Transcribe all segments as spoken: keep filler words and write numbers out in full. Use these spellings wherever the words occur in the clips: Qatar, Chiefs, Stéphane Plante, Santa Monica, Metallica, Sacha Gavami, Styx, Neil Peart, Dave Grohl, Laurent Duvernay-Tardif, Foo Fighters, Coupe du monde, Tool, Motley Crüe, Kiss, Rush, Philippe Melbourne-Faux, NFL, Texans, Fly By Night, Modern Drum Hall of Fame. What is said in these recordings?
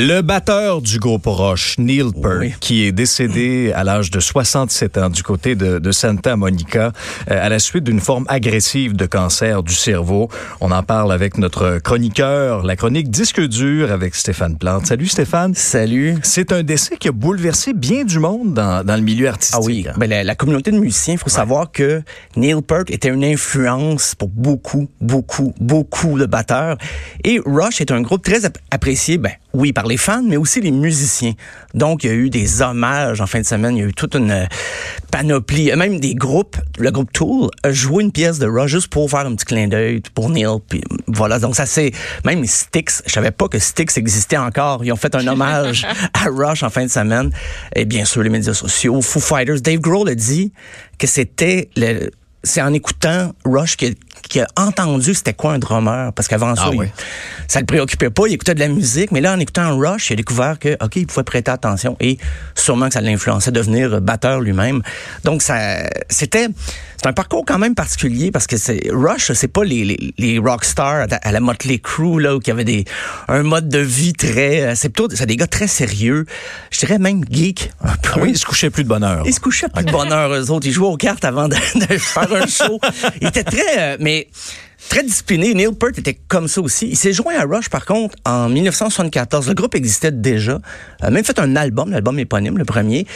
Le batteur du groupe Rush, Neil Peart, oui. qui est décédé à l'âge de soixante-sept ans du côté de, de Santa Monica euh, à la suite d'une forme agressive de cancer du cerveau. On en parle avec notre chroniqueur, la chronique Disque dur avec Stéphane Plante. Salut Stéphane. Salut. C'est un décès qui a bouleversé bien du monde dans, dans le milieu artistique. Ah oui, hein? ben la, la communauté de musiciens, il faut ouais. savoir que Neil Peart était une influence pour beaucoup, beaucoup, beaucoup de batteurs. Et Rush est un groupe très ap- apprécié, ben oui, par les fans, mais aussi les musiciens. Donc, il y a eu des hommages en fin de semaine. Il y a eu toute une panoplie, même des groupes. Le groupe Tool a joué une pièce de Rush juste pour faire un petit clin d'œil pour Neil. Puis voilà, donc ça c'est... Même les Styx, je savais pas que Styx existait encore. Ils ont fait un hommage à Rush en fin de semaine. Et bien sûr, les médias sociaux, Foo Fighters. Dave Grohl a dit que c'était... le C'est en écoutant Rush qu'il qui a entendu c'était quoi un drummer, parce qu'avant ah ça, oui. il, ça le préoccupait pas, il écoutait de la musique, mais là, en écoutant Rush, il a découvert que, OK, il pouvait prêter attention et sûrement que ça l'influençait à devenir batteur lui-même. Donc, ça, c'était, c'est un parcours quand même particulier parce que c'est, Rush, c'est pas les, les, les rock stars à la Motley Crüe, là, où il y avait des, un mode de vie très, c'est plutôt, c'est des gars très sérieux. Je dirais même geek. Un peu. Ah oui, ils se couchaient plus de bonne heure. Ils se couchaient plus okay. de bonne heure, eux autres. Ils jouaient aux cartes avant de, de faire un show. Ils étaient très, mais très discipliné. Neil Peart était comme ça aussi. Il s'est joint à Rush, par contre, en dix-neuf cent soixante-quatorze. Le groupe existait déjà. Il a même fait un album, l'album éponyme, le premier.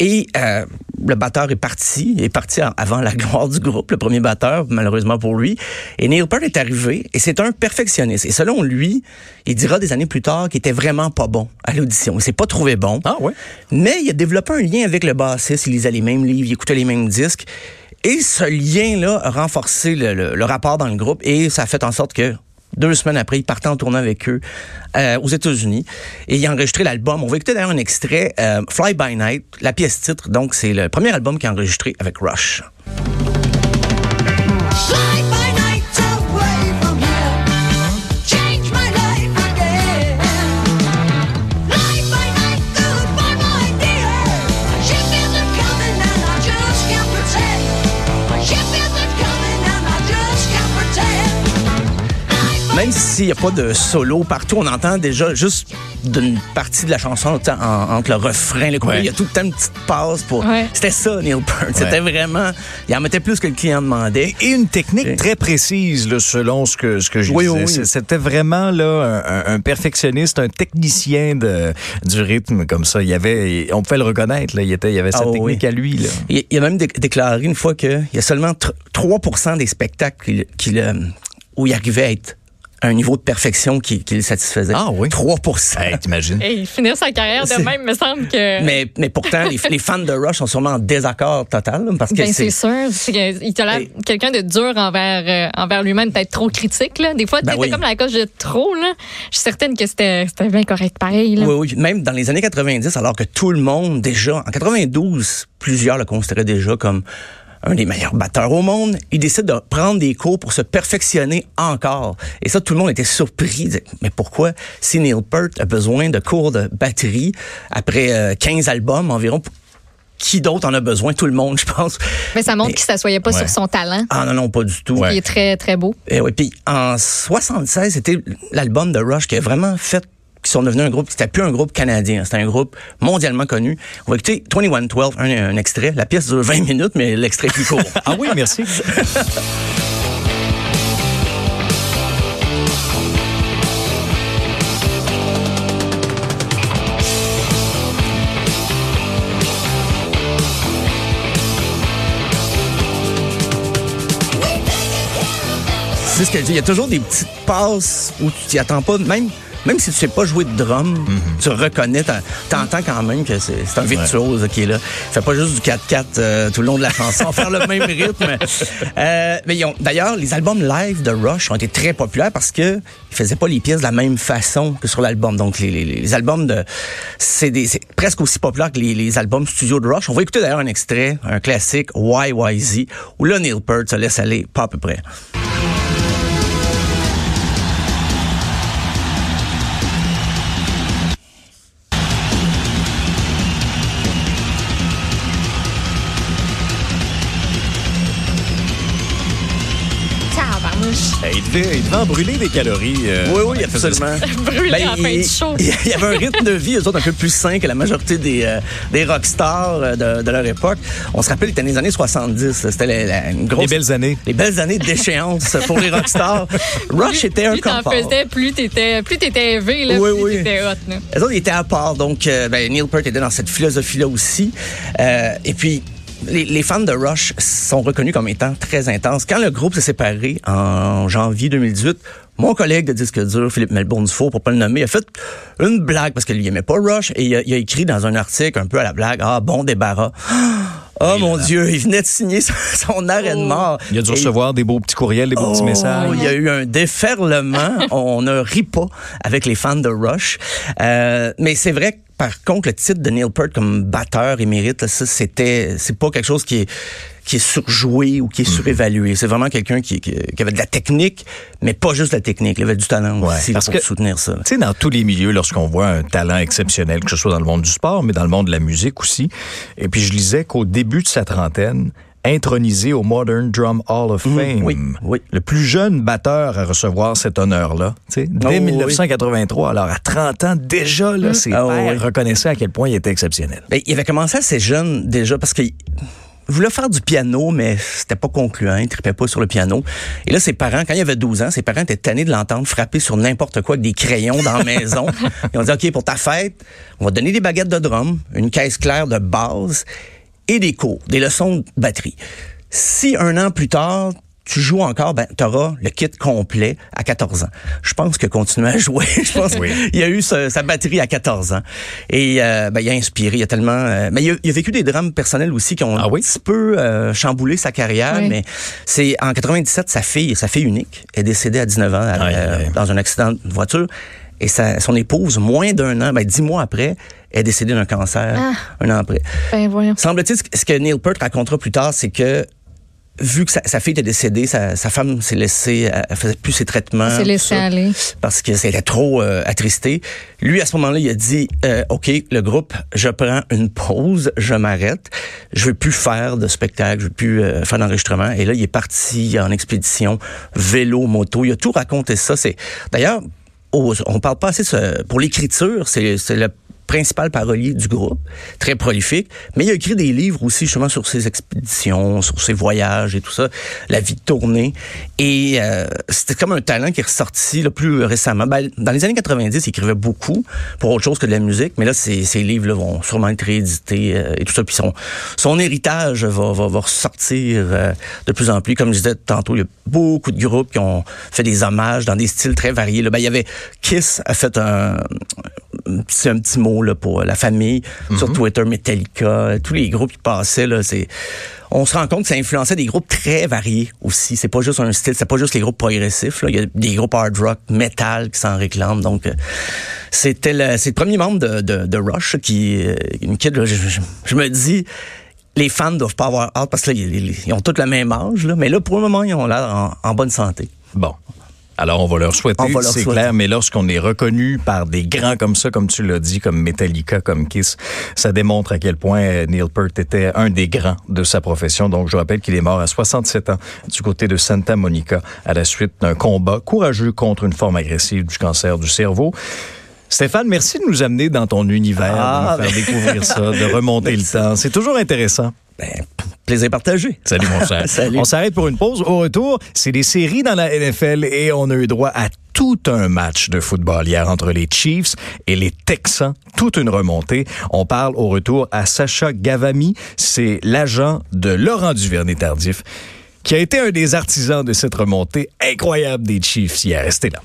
Et euh, le batteur est parti. Il est parti avant la gloire du groupe, le premier batteur, malheureusement pour lui. Et Neil Peart est arrivé et c'est un perfectionniste. Et selon lui, il dira des années plus tard qu'il était vraiment pas bon à l'audition. Il s'est pas trouvé bon. Ah ouais. Mais il a développé un lien avec le bassiste. Il lisait les mêmes livres, il écoutait les mêmes disques. Et ce lien-là a renforcé le, le, le rapport dans le groupe et ça a fait en sorte que deux semaines après, il partait en tournée avec eux euh, aux États-Unis et il a enregistré l'album. On va écouter d'ailleurs un extrait, euh, Fly By Night, la pièce titre. Donc, c'est le premier album qu'il a enregistré avec Rush. Même s'il n'y a pas de solo partout, on entend déjà juste d'une partie de la chanson en, entre le refrain, le coup, ouais. il y a tout le temps une petite pause pour. Ouais. C'était ça, Neil Peart. Ouais. C'était vraiment. Il en mettait plus que le client demandait. Et une technique et... très précise, là, selon ce que, ce que je oui, disais. Oui. C'était vraiment là, un, un perfectionniste, un technicien de, du rythme comme ça. Il y avait, on pouvait le reconnaître. Là. Il, était, il y avait sa ah, technique oui. à lui. Là. Il, il a même dé- déclaré une fois qu'il y a seulement trois pour cent des spectacles qu'il, qu'il, où il arrivait à être un niveau de perfection qui, qui le satisfaisait. Ah oui? trois pour cent. Hey, t'imagines? Et il finit sa carrière de c'est... même, me semble que... Mais, mais pourtant, les, les fans de Rush sont sûrement en désaccord total. Parce que ben, c'est... c'est sûr. C'est que, il tolère et... quelqu'un de dur envers, euh, envers lui-même, peut-être trop critique. Là. Des fois, ben, t'es oui. comme la coche de trop. Là. Je suis certaine que c'était, c'était bien correct pareil. Là. Oui, oui. Même dans les années quatre-vingt-dix, alors que tout le monde, déjà, en quatre-vingt-douze, plusieurs le considéraient déjà comme... un des meilleurs batteurs au monde, il décide de prendre des cours pour se perfectionner encore. Et ça, tout le monde était surpris. Mais pourquoi? Si Neil Peart a besoin de cours de batterie après quinze albums environ, qui d'autre en a besoin? Tout le monde, je pense. Mais ça montre et, qu'il ne s'assoyait pas ouais. sur son talent. Ah non, non, pas du tout. Ouais. Il est très, très beau. Et oui, puis en soixante-seize, c'était l'album de Rush qui a vraiment fait qui sont devenus un groupe, c'était plus un groupe canadien, c'était un groupe mondialement connu. On va écouter vingt et un douze, un, un extrait. La pièce dure vingt minutes, mais l'extrait est plus court. Ah oui, merci. C'est ce que je dis. Il y a toujours des petites passes où tu t'y attends pas, même... Même si tu sais pas jouer de drum, mm-hmm. tu reconnais, t'entends quand même que c'est, c'est un virtuose qui est là. Il fait pas juste du quatre-quatre euh, tout le long de la chanson, faire le même rythme. Euh, mais ils ont, d'ailleurs, les albums live de Rush ont été très populaires parce que ils faisaient pas les pièces de la même façon que sur l'album. Donc les, les, les albums de c'est, des, c'est presque aussi populaire que les, les albums studio de Rush. On va écouter d'ailleurs un extrait, un classique Y Y Z où là Neil Peart se laisse aller pas à peu près. We'll be right back. Il devait, il devait en brûler des calories. Euh, oui, oui, absolument. Brûler ben, à la fin du show. Il y avait un rythme de vie, eux autres, un peu plus sain que la majorité des, euh, des rockstars de, de leur époque. On se rappelle, c'était les années soixante-dix. C'était la, la, une grosse... Les belles années. Les belles années d'échéance pour les rockstars. Rush plus, était un plus confort. Plus t'en faisais, plus t'étais, plus t'étais élevé, là, oui, plus oui. t'étais hot. Là. Les autres, ils étaient à part. Donc, euh, ben, Neil Peart était dans cette philosophie-là aussi. Euh, et puis... Les, les fans de Rush sont reconnus comme étant très intenses. Quand le groupe s'est séparé en janvier deux mille dix-huit, mon collègue de disque dur, Philippe Melbourne-Faux, pour pas le nommer, a fait une blague parce qu'il aimait pas Rush et il a, il a écrit dans un article un peu à la blague « Ah, bon débarras. » Oh et mon là. Dieu, il venait de signer son arrêt de mort. Il a dû recevoir et... des beaux petits courriels, des beaux oh, petits messages. Il y a eu un déferlement. On ne rit pas avec les fans de Rush. Euh, mais c'est vrai que, par contre, le titre de Neil Peart comme batteur émérite, là, ça, c'était, c'est pas quelque chose qui est, qui est surjoué ou qui est surévalué. C'est vraiment quelqu'un qui, qui, qui avait de la technique, mais pas juste de la technique. Il avait du talent ouais, aussi parce pour que, soutenir ça. Tu sais, dans tous les milieux, lorsqu'on voit un talent exceptionnel, que ce soit dans le monde du sport, mais dans le monde de la musique aussi. Et puis, je lisais qu'au début de sa trentaine, intronisé au Modern Drum Hall of Fame. Mmh, oui, oui. Le plus jeune batteur à recevoir cet honneur-là. Dès oh, dix-neuf cent quatre-vingt-trois, oui. Alors à trente ans, déjà, là, ses oh, pères oui. reconnaissaient à quel point il était exceptionnel. Ben, il avait commencé assez jeune déjà parce qu'il voulait faire du piano, mais c'était pas concluant, il tripait pas sur le piano. Et là, ses parents, quand il avait douze ans, ses parents étaient tannés de l'entendre frapper sur n'importe quoi avec des crayons dans la maison. Ils ont dit « OK, pour ta fête, on va te donner des baguettes de drum, une caisse claire de basse, et des cours, des leçons de batterie. Si un an plus tard, tu joues encore, ben, t'auras le kit complet à quatorze ans. Je pense que continuer à jouer, je pense oui. qu'il a eu sa, sa batterie à quatorze ans. Et euh, ben, il a inspiré, il a tellement... Euh, mais il a, il a vécu des drames personnels aussi qui ont ah oui? un petit peu euh, chamboulé sa carrière, oui. mais c'est en quatre-vingt-dix-sept, sa fille, sa fille unique, est décédée à dix-neuf ans à, ah, euh, oui. dans un accident de voiture. Et sa, son épouse, moins d'un an, ben, dix mois après, est décédée d'un cancer ah, un an après. Ben voyons. Semble-t-il, ce que Neil Peart racontera plus tard, c'est que vu que sa, sa fille était décédée, sa, sa femme s'est laissée, elle faisait plus ses traitements. Elle s'est laissée aller. Parce que c'était trop euh, attristé. Lui, à ce moment-là, il a dit, euh, OK, le groupe, je prends une pause, je m'arrête. Je veux plus faire de spectacle, je veux plus euh, faire d'enregistrement. Et là, il est parti en expédition, vélo, moto. Il a tout raconté ça. C'est, d'ailleurs, Oh, on parle pas assez ce, pour l'écriture, c'est, c'est le principal parolier du groupe, très prolifique, mais il a écrit des livres aussi justement sur ses expéditions, sur ses voyages et tout ça, la vie de tournée, et euh, c'était comme un talent qui est ressorti là, plus récemment. Ben, dans les années quatre-vingt-dix, il écrivait beaucoup pour autre chose que de la musique, mais là, ces, ces livres-là vont sûrement être réédités euh, et tout ça, puis son, son héritage va, va, va ressortir euh, de plus en plus. Comme je disais tantôt, il y a beaucoup de groupes qui ont fait des hommages dans des styles très variés. Là, ben, il y avait Kiss a fait un, c'est un petit mot là, pour la famille, mm-hmm. sur Twitter, Metallica, tous les groupes qui passaient. Là, c'est... On se rend compte que ça influençait des groupes très variés aussi. C'est pas juste un style, c'est pas juste les groupes progressifs. Là. Il y a des groupes hard rock, metal qui s'en réclament. Donc, euh, c'était le, c'est le premier membre de, de, de Rush qui... Euh, qui là, je, je, je me dis... Les fans doivent pas avoir hâte parce qu'ils ont tous le même âge. Là, mais là, pour le moment, ils ont l'air en, en bonne santé. Bon. Alors, on va leur souhaiter, va leur c'est souhaiter. Clair, mais lorsqu'on est reconnu par des grands comme ça, comme tu l'as dit, comme Metallica, comme Kiss, ça démontre à quel point Neil Peart était un des grands de sa profession. Donc, je rappelle qu'il est mort à soixante-sept ans du côté de Santa Monica à la suite d'un combat courageux contre une forme agressive du cancer du cerveau. Stéphane, merci de nous amener dans ton univers, ah, de nous faire découvrir ça, de remonter le temps. C'est toujours intéressant. Ben, plaisir partagé. Salut mon cher. Salut. On s'arrête pour une pause. Au retour, c'est des séries dans la N F L et on a eu droit à tout un match de football hier entre les Chiefs et les Texans. Toute une remontée. On parle au retour à Sacha Gavami. C'est l'agent de Laurent Duvernay-Tardif qui a été un des artisans de cette remontée incroyable des Chiefs hier. Restez là.